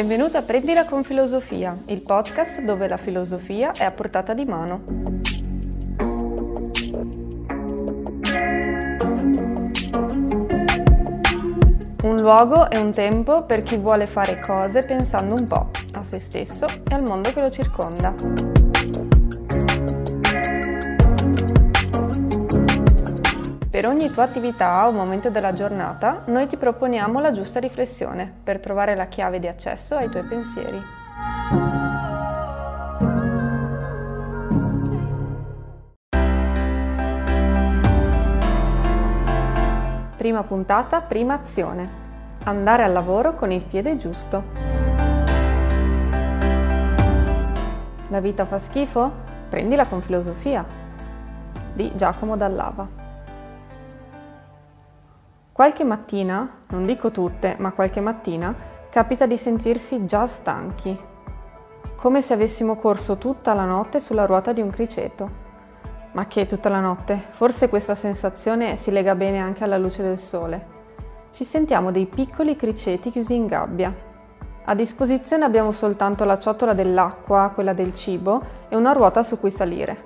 Benvenuto a Prendila con Filosofia, il podcast dove la filosofia è a portata di mano. Un luogo e un tempo per chi vuole fare cose pensando un po' a se stesso e al mondo che lo circonda. Per ogni tua attività o momento della giornata, noi ti proponiamo la giusta riflessione per trovare la chiave di accesso ai tuoi pensieri. Prima puntata, prima azione. Andare al lavoro con il piede giusto. La vita fa schifo? Prendila con filosofia. Di Giacomo Dallava. Qualche mattina, non dico tutte, ma qualche mattina, capita di sentirsi già stanchi, come se avessimo corso tutta la notte sulla ruota di un criceto. Ma che tutta la notte? Forse questa sensazione si lega bene anche alla luce del sole. Ci sentiamo dei piccoli criceti chiusi in gabbia. A disposizione abbiamo soltanto la ciotola dell'acqua, quella del cibo e una ruota su cui salire.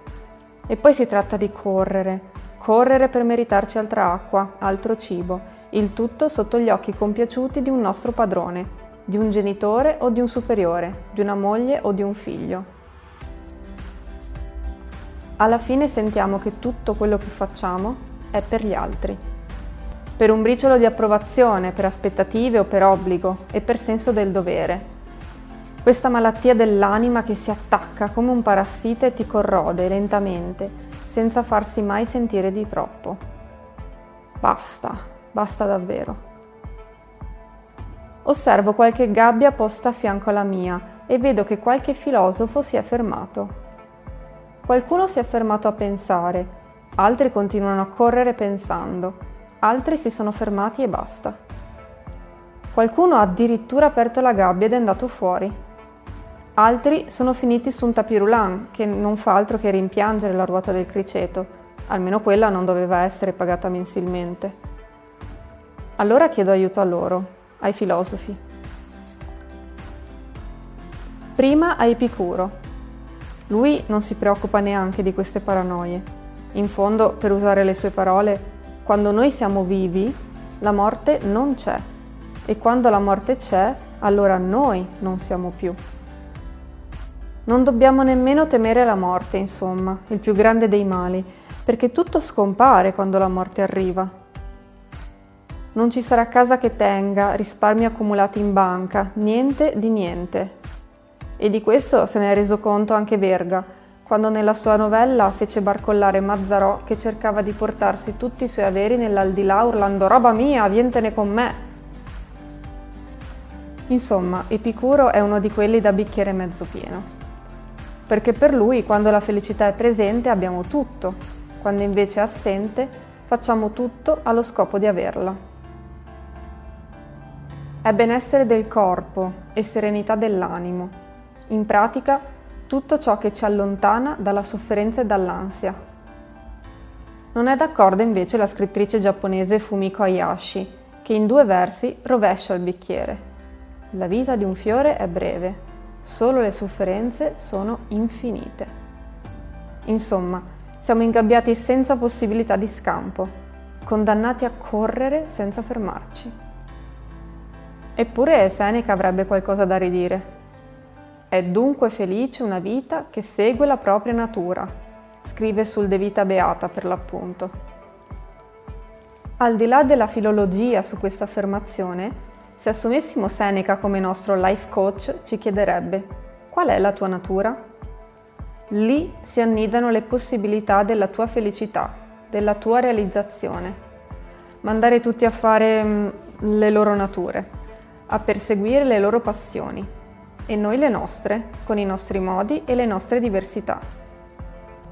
E poi si tratta di correre per meritarci altra acqua, altro cibo, il tutto sotto gli occhi compiaciuti di un nostro padrone, di un genitore o di un superiore, di una moglie o di un figlio. Alla fine sentiamo che tutto quello che facciamo è per gli altri, per un briciolo di approvazione, per aspettative o per obbligo e per senso del dovere. Questa malattia dell'anima che si attacca come un parassita e ti corrode lentamente, senza farsi mai sentire di troppo. Basta davvero. Osservo qualche gabbia posta a fianco alla mia e vedo che qualche filosofo si è fermato. Qualcuno si è fermato a pensare, altri continuano a correre pensando, altri si sono fermati e basta. Qualcuno ha addirittura aperto la gabbia ed è andato fuori. Altri sono finiti su un tapis roulant che non fa altro che rimpiangere la ruota del criceto, almeno quella non doveva essere pagata mensilmente. Allora chiedo aiuto a loro, ai filosofi. Prima a Epicuro. Lui non si preoccupa neanche di queste paranoie. In fondo, per usare le sue parole, quando noi siamo vivi, la morte non c'è, e quando la morte c'è, allora noi non siamo più. Non dobbiamo nemmeno temere la morte, insomma, il più grande dei mali, perché tutto scompare quando la morte arriva. Non ci sarà casa che tenga, risparmi accumulati in banca, niente di niente. E di questo se ne è reso conto anche Verga, quando nella sua novella fece barcollare Mazzarò che cercava di portarsi tutti i suoi averi nell'aldilà urlando «Roba mia, vientene con me!». Insomma, Epicuro è uno di quelli da bicchiere mezzo pieno. Perché per lui, quando la felicità è presente, abbiamo tutto, quando invece è assente, facciamo tutto allo scopo di averla. È benessere del corpo e serenità dell'animo, in pratica tutto ciò che ci allontana dalla sofferenza e dall'ansia. Non è d'accordo invece la scrittrice giapponese Fumiko Hayashi, che in 2 versi rovescia il bicchiere. La vita di un fiore è breve. Solo le sofferenze sono infinite. Insomma, siamo ingabbiati senza possibilità di scampo, condannati a correre senza fermarci. Eppure Seneca avrebbe qualcosa da ridire. È dunque felice una vita che segue la propria natura, scrive sul De Vita Beata per l'appunto. Al di là della filologia su questa affermazione, se assumessimo Seneca come nostro life coach, ci chiederebbe: qual è la tua natura? Lì si annidano le possibilità della tua felicità, della tua realizzazione. Mandare tutti a fare le loro nature, a perseguire le loro passioni, e noi le nostre, con i nostri modi e le nostre diversità.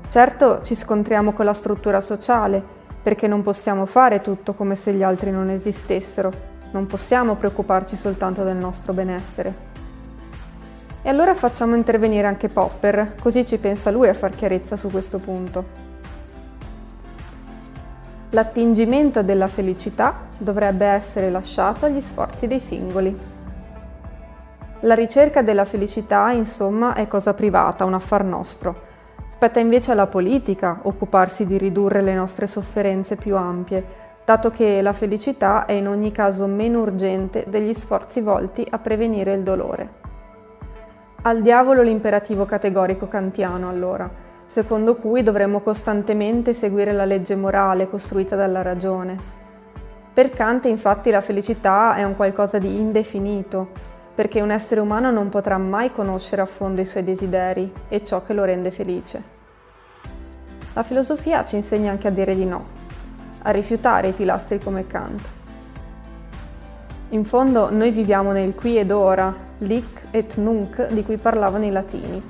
Certo, ci scontriamo con la struttura sociale, perché non possiamo fare tutto come se gli altri non esistessero. Non possiamo preoccuparci soltanto del nostro benessere. E allora facciamo intervenire anche Popper, così ci pensa lui a far chiarezza su questo punto. L'attingimento della felicità dovrebbe essere lasciato agli sforzi dei singoli. La ricerca della felicità, insomma, è cosa privata, un affar nostro. Spetta invece alla politica occuparsi di ridurre le nostre sofferenze più ampie, dato che la felicità è in ogni caso meno urgente degli sforzi volti a prevenire il dolore. Al diavolo l'imperativo categorico kantiano, allora, secondo cui dovremmo costantemente seguire la legge morale costruita dalla ragione. Per Kant, infatti, la felicità è un qualcosa di indefinito, perché un essere umano non potrà mai conoscere a fondo i suoi desideri e ciò che lo rende felice. La filosofia ci insegna anche a dire di no, a rifiutare i pilastri come Kant. In fondo noi viviamo nel qui ed ora, l'hic et nunc di cui parlavano i latini.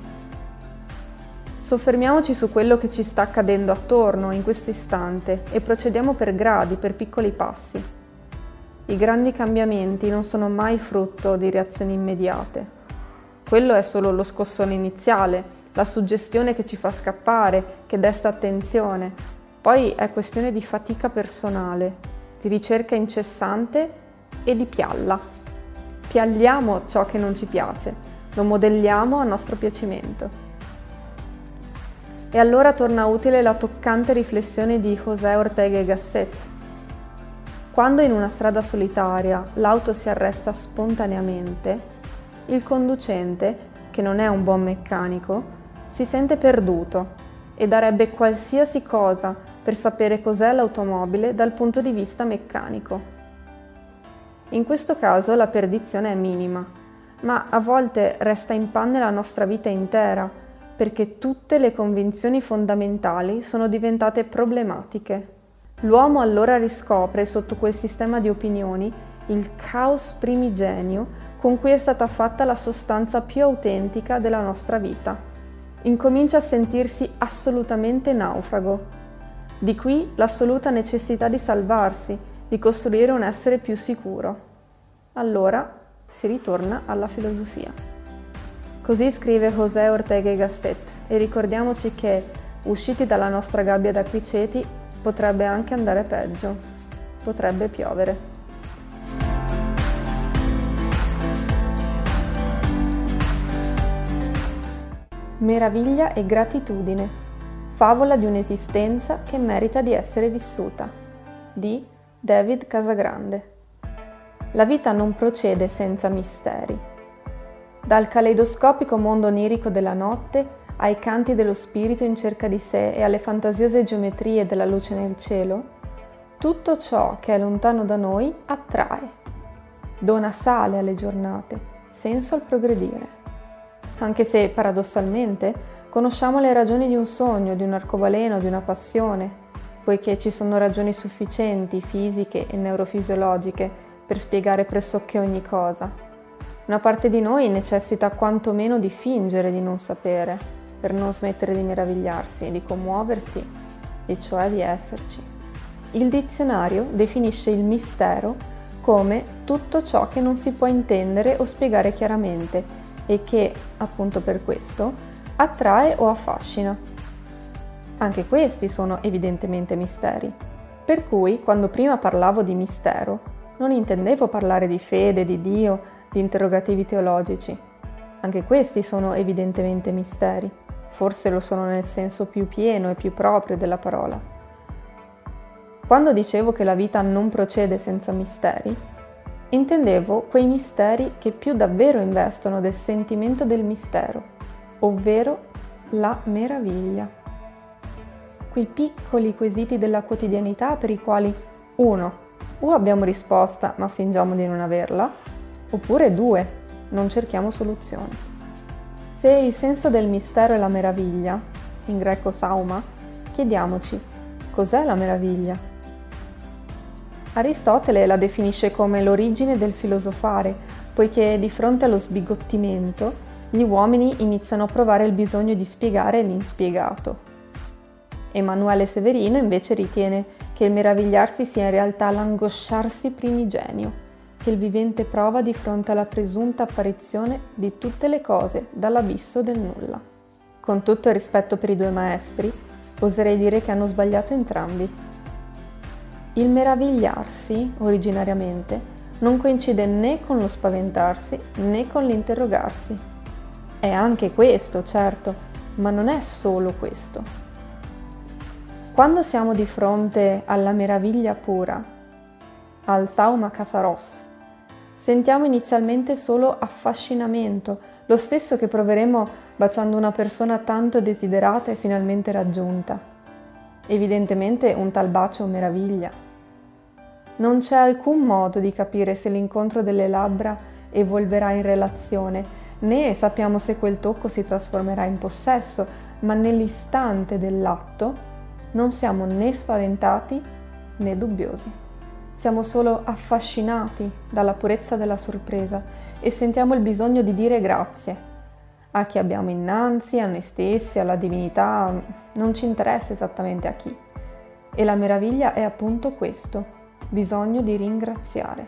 Soffermiamoci su quello che ci sta accadendo attorno in questo istante e procediamo per gradi, per piccoli passi. I grandi cambiamenti non sono mai frutto di reazioni immediate. Quello è solo lo scossone iniziale, la suggestione che ci fa scappare, che desta attenzione. Poi è questione di fatica personale, di ricerca incessante e di pialla. Pialliamo ciò che non ci piace, lo modelliamo a nostro piacimento. E allora torna utile la toccante riflessione di José Ortega y Gasset. Quando in una strada solitaria l'auto si arresta spontaneamente, il conducente, che non è un buon meccanico, si sente perduto e darebbe qualsiasi cosa per sapere cos'è l'automobile dal punto di vista meccanico. In questo caso la perdizione è minima, ma a volte resta in panne la nostra vita intera, perché tutte le convinzioni fondamentali sono diventate problematiche. L'uomo allora riscopre, sotto quel sistema di opinioni, il caos primigenio con cui è stata fatta la sostanza più autentica della nostra vita. Incomincia a sentirsi assolutamente naufrago. Di qui l'assoluta necessità di salvarsi, di costruire un essere più sicuro. Allora si ritorna alla filosofia. Così scrive José Ortega y Gasset, e ricordiamoci che, usciti dalla nostra gabbia da criceti, potrebbe anche andare peggio, potrebbe piovere. Meraviglia e gratitudine, favola di un'esistenza che merita di essere vissuta, di David Casagrande. La vita non procede senza misteri. Dal caleidoscopico mondo onirico della notte ai canti dello spirito in cerca di sé e alle fantasiose geometrie della luce nel cielo, tutto ciò che è lontano da noi attrae, dona sale alle giornate, senso al progredire. Anche se, paradossalmente, conosciamo le ragioni di un sogno, di un arcobaleno, di una passione, poiché ci sono ragioni sufficienti, fisiche e neurofisiologiche, per spiegare pressoché ogni cosa. Una parte di noi necessita quantomeno di fingere di non sapere, per non smettere di meravigliarsi e di commuoversi, e cioè di esserci. Il dizionario definisce il mistero come tutto ciò che non si può intendere o spiegare chiaramente e che, appunto per questo, attrae o affascina. Anche questi sono evidentemente misteri, per cui quando prima parlavo di mistero non intendevo parlare di fede, di Dio, di interrogativi teologici. Anche questi sono evidentemente misteri. Forse lo sono nel senso più pieno e più proprio della parola. Quando dicevo che la vita non procede senza misteri, intendevo quei misteri che più davvero investono del sentimento del mistero, ovvero la meraviglia. Quei piccoli quesiti della quotidianità per i quali, uno, o abbiamo risposta ma fingiamo di non averla, oppure due, non cerchiamo soluzioni. Se il senso del mistero è la meraviglia, in greco sauma, chiediamoci, cos'è la meraviglia? Aristotele la definisce come l'origine del filosofare, poiché di fronte allo sbigottimento gli uomini iniziano a provare il bisogno di spiegare l'inspiegato. Emanuele Severino invece ritiene che il meravigliarsi sia in realtà l'angosciarsi primigenio, che il vivente prova di fronte alla presunta apparizione di tutte le cose dall'abisso del nulla. Con tutto il rispetto per i due maestri, oserei dire che hanno sbagliato entrambi. Il meravigliarsi, originariamente, non coincide né con lo spaventarsi né con l'interrogarsi. È anche questo, certo, ma non è solo questo. Quando siamo di fronte alla meraviglia pura, al Tauma Katharos, sentiamo inizialmente solo affascinamento, lo stesso che proveremo baciando una persona tanto desiderata e finalmente raggiunta. Evidentemente un tal bacio meraviglia. Non c'è alcun modo di capire se l'incontro delle labbra evolverà in relazione, né sappiamo se quel tocco si trasformerà in possesso, ma nell'istante dell'atto non siamo né spaventati né dubbiosi. Siamo solo affascinati dalla purezza della sorpresa e sentiamo il bisogno di dire grazie a chi abbiamo innanzi, a noi stessi, alla divinità, non ci interessa esattamente a chi. E la meraviglia è appunto questo. Bisogno di ringraziare.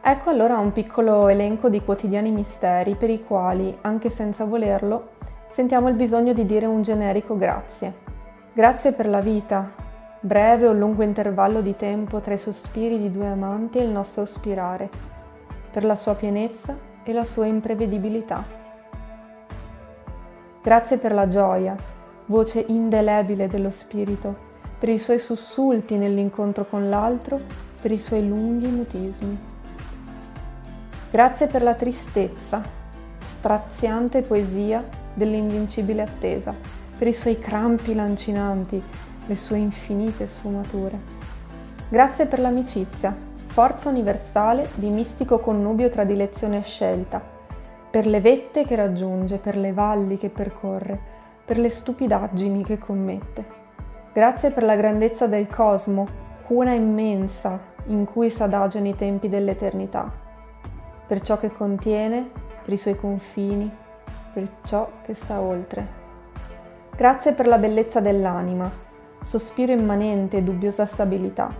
Ecco allora un piccolo elenco di quotidiani misteri per i quali, anche senza volerlo, sentiamo il bisogno di dire un generico grazie. Grazie per la vita, breve o lungo intervallo di tempo tra i sospiri di due amanti e il nostro spirare, per la sua pienezza e la sua imprevedibilità. Grazie per la gioia, voce indelebile dello spirito, per i suoi sussulti nell'incontro con l'altro, per i suoi lunghi mutismi. Grazie per la tristezza, straziante poesia dell'invincibile attesa, per i suoi crampi lancinanti, le sue infinite sfumature. Grazie per l'amicizia, forza universale di mistico connubio tra dilezione e scelta, per le vette che raggiunge, per le valli che percorre, per le stupidaggini che commette. Grazie per la grandezza del cosmo, cuna immensa in cui s'adagiano i tempi dell'eternità, per ciò che contiene, per i suoi confini, per ciò che sta oltre. Grazie per la bellezza dell'anima, sospiro immanente e dubbiosa stabilità,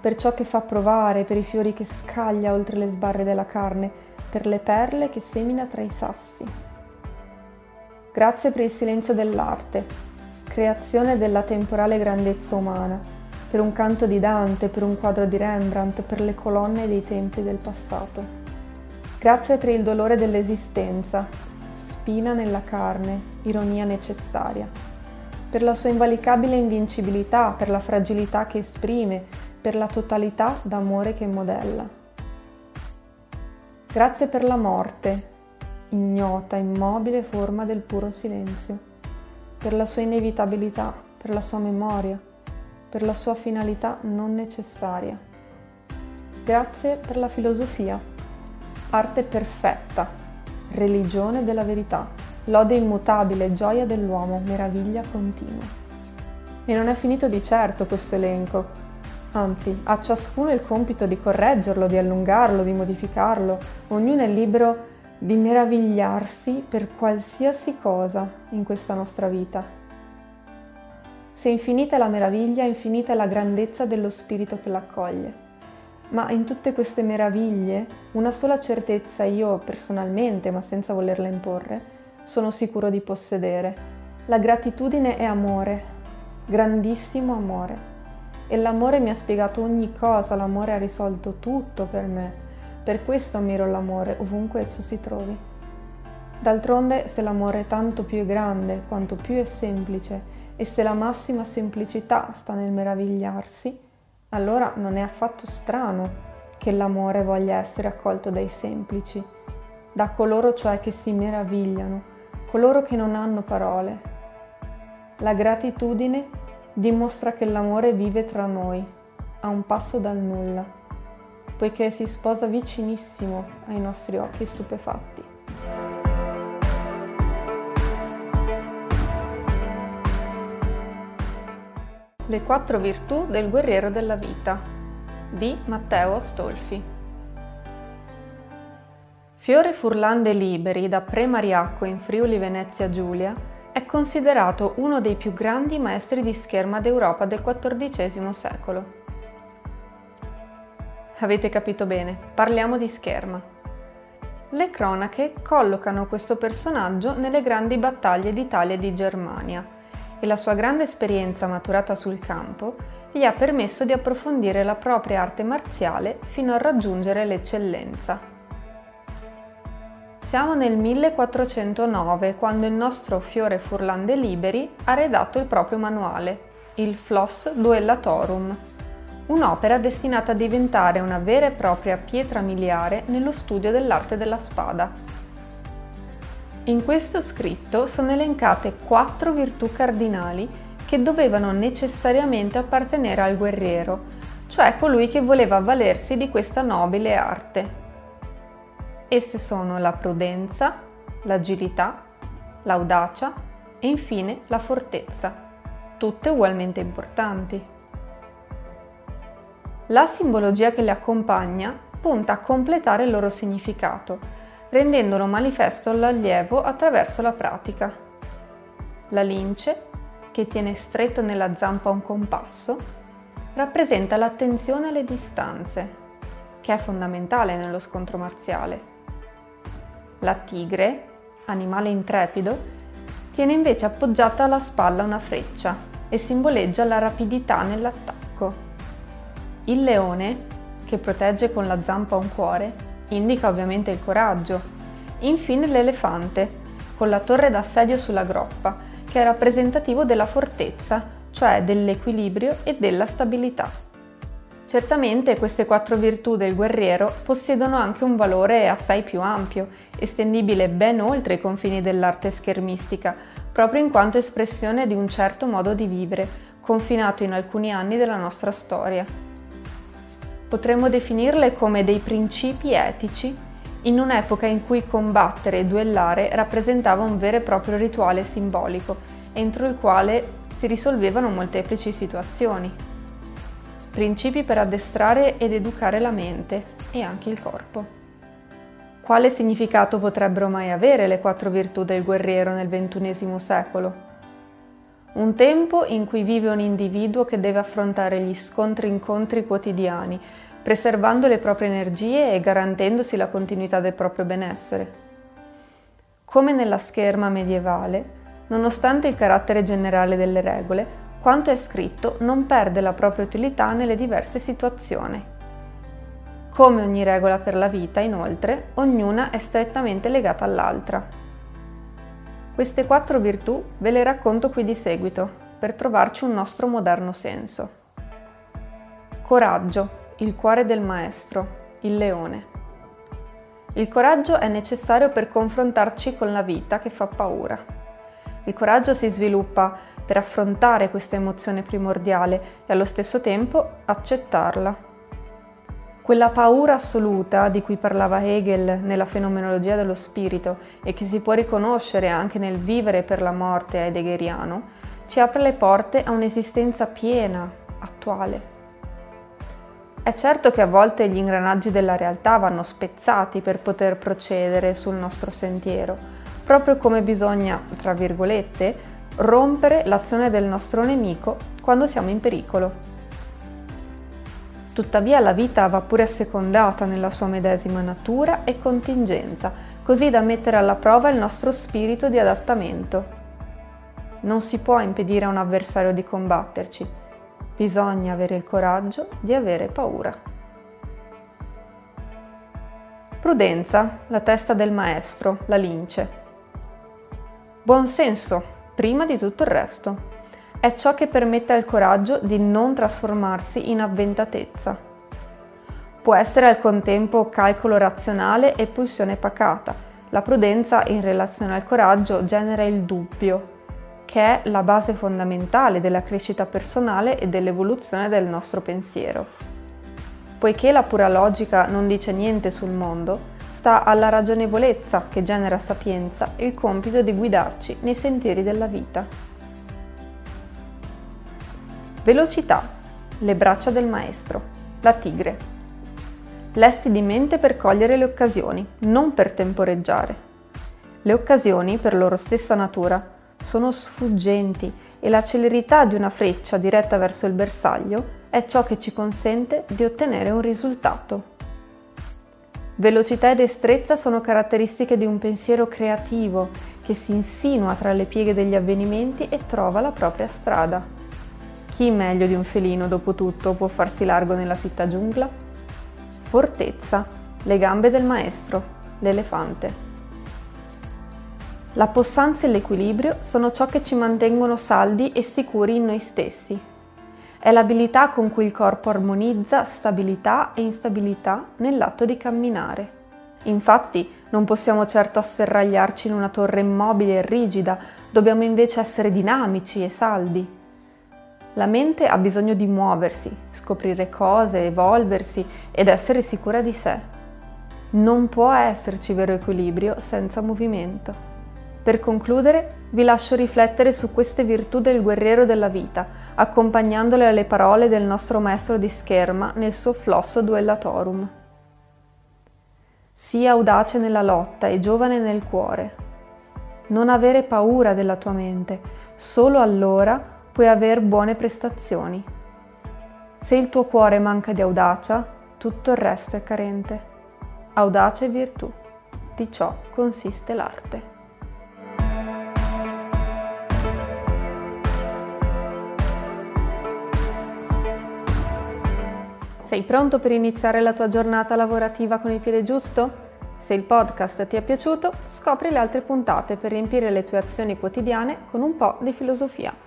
per ciò che fa provare, per i fiori che scaglia oltre le sbarre della carne, per le perle che semina tra i sassi. Grazie per il silenzio dell'arte, creazione della temporale grandezza umana, per un canto di Dante, per un quadro di Rembrandt, per le colonne dei templi del passato. Grazie per il dolore dell'esistenza, spina nella carne, ironia necessaria, per la sua invalicabile invincibilità, per la fragilità che esprime, per la totalità d'amore che modella. Grazie per la morte, ignota, immobile forma del puro silenzio, per la sua inevitabilità, per la sua memoria, per la sua finalità non necessaria. Grazie per la filosofia, arte perfetta, religione della verità, lode immutabile, gioia dell'uomo, meraviglia continua. E non è finito di certo questo elenco, anzi, a ciascuno il compito di correggerlo, di allungarlo, di modificarlo, ognuno è libero di meravigliarsi per qualsiasi cosa in questa nostra vita. Se infinita è la meraviglia, infinita è la grandezza dello spirito che l'accoglie. Ma in tutte queste meraviglie, una sola certezza io personalmente, ma senza volerla imporre, sono sicuro di possedere. La gratitudine è amore, grandissimo amore. E l'amore mi ha spiegato ogni cosa, l'amore ha risolto tutto per me. Per questo ammiro l'amore, ovunque esso si trovi. D'altronde, se l'amore è tanto più grande, quanto più è semplice, e se la massima semplicità sta nel meravigliarsi, allora non è affatto strano che l'amore voglia essere accolto dai semplici, da coloro cioè che si meravigliano, coloro che non hanno parole. La gratitudine dimostra che l'amore vive tra noi, a un passo dal nulla, poiché si sposa vicinissimo ai nostri occhi stupefatti. Le quattro virtù del guerriero della vita di Matteo Astolfi. Fiore Furlan de Liberi, da Pre-Mariacco in Friuli Venezia Giulia, è considerato uno dei più grandi maestri di scherma d'Europa del XIV secolo. Avete capito bene, parliamo di scherma. Le cronache collocano questo personaggio nelle grandi battaglie d'Italia e di Germania e la sua grande esperienza maturata sul campo gli ha permesso di approfondire la propria arte marziale fino a raggiungere l'eccellenza. Siamo nel 1409, quando il nostro Fiore Furlan de Liberi ha redatto il proprio manuale, il Flos Duellatorum, un'opera destinata a diventare una vera e propria pietra miliare nello studio dell'arte della spada. In questo scritto sono elencate 4 virtù cardinali che dovevano necessariamente appartenere al guerriero, cioè colui che voleva avvalersi di questa nobile arte. Esse sono la prudenza, l'agilità, l'audacia e infine la fortezza, tutte ugualmente importanti. La simbologia che le accompagna punta a completare il loro significato, rendendolo manifesto all'allievo attraverso la pratica. La lince, che tiene stretto nella zampa un compasso, rappresenta l'attenzione alle distanze, che è fondamentale nello scontro marziale. La tigre, animale intrepido, tiene invece appoggiata alla spalla una freccia e simboleggia la rapidità nell'attacco. Il leone, che protegge con la zampa un cuore, indica ovviamente il coraggio. Infine l'elefante, con la torre d'assedio sulla groppa, che è rappresentativo della fortezza, cioè dell'equilibrio e della stabilità. Certamente queste 4 virtù del guerriero possiedono anche un valore assai più ampio, estendibile ben oltre i confini dell'arte schermistica, proprio in quanto espressione di un certo modo di vivere, confinato in alcuni anni della nostra storia. Potremmo definirle come dei principi etici, in un'epoca in cui combattere e duellare rappresentava un vero e proprio rituale simbolico, entro il quale si risolvevano molteplici situazioni. Principi per addestrare ed educare la mente e anche il corpo. Quale significato potrebbero mai avere le 4 virtù del guerriero nel XXI secolo? Un tempo in cui vive un individuo che deve affrontare gli scontri-incontri quotidiani, preservando le proprie energie e garantendosi la continuità del proprio benessere. Come nella scherma medievale, nonostante il carattere generale delle regole, quanto è scritto non perde la propria utilità nelle diverse situazioni. Come ogni regola per la vita, inoltre, ognuna è strettamente legata all'altra. Queste 4 virtù ve le racconto qui di seguito, per trovarci un nostro moderno senso. Coraggio, il cuore del maestro, il leone. Il coraggio è necessario per confrontarci con la vita che fa paura. Il coraggio si sviluppa per affrontare questa emozione primordiale e allo stesso tempo accettarla. Quella paura assoluta di cui parlava Hegel nella Fenomenologia dello Spirito e che si può riconoscere anche nel vivere per la morte heideggeriano, ci apre le porte a un'esistenza piena, attuale. È certo che a volte gli ingranaggi della realtà vanno spezzati per poter procedere sul nostro sentiero, proprio come bisogna, tra virgolette, rompere l'azione del nostro nemico quando siamo in pericolo. Tuttavia la vita va pure assecondata nella sua medesima natura e contingenza, così da mettere alla prova il nostro spirito di adattamento. Non si può impedire a un avversario di combatterci, bisogna avere il coraggio di avere paura. Prudenza, la testa del maestro, la lince. Buon senso, prima di tutto il resto, è ciò che permette al coraggio di non trasformarsi in avventatezza. Può essere al contempo calcolo razionale e pulsione pacata. La prudenza in relazione al coraggio genera il dubbio, che è la base fondamentale della crescita personale e dell'evoluzione del nostro pensiero. Poiché la pura logica non dice niente sul mondo, sta alla ragionevolezza che genera sapienza il compito di guidarci nei sentieri della vita. Velocità, le braccia del maestro, la tigre. Lesti di mente per cogliere le occasioni, non per temporeggiare. Le occasioni, per loro stessa natura, sono sfuggenti e la celerità di una freccia diretta verso il bersaglio è ciò che ci consente di ottenere un risultato. Velocità e destrezza sono caratteristiche di un pensiero creativo che si insinua tra le pieghe degli avvenimenti e trova la propria strada. Chi meglio di un felino, dopo tutto, può farsi largo nella fitta giungla? Fortezza, le gambe del maestro, l'elefante. La possanza e l'equilibrio sono ciò che ci mantengono saldi e sicuri in noi stessi. È l'abilità con cui il corpo armonizza stabilità e instabilità nell'atto di camminare. Infatti, non possiamo certo asserragliarci in una torre immobile e rigida, dobbiamo invece essere dinamici e saldi. La mente ha bisogno di muoversi, scoprire cose, evolversi ed essere sicura di sé. Non può esserci vero equilibrio senza movimento. Per concludere, vi lascio riflettere su queste virtù del guerriero della vita, accompagnandole alle parole del nostro maestro di scherma nel suo Flos Duellatorum. Sii audace nella lotta e giovane nel cuore. Non avere paura della tua mente, solo allora puoi aver buone prestazioni. Se il tuo cuore manca di audacia, tutto il resto è carente. Audacia e virtù, di ciò consiste l'arte. Sei pronto per iniziare la tua giornata lavorativa con il piede giusto? Se il podcast ti è piaciuto, scopri le altre puntate per riempire le tue azioni quotidiane con un po' di filosofia.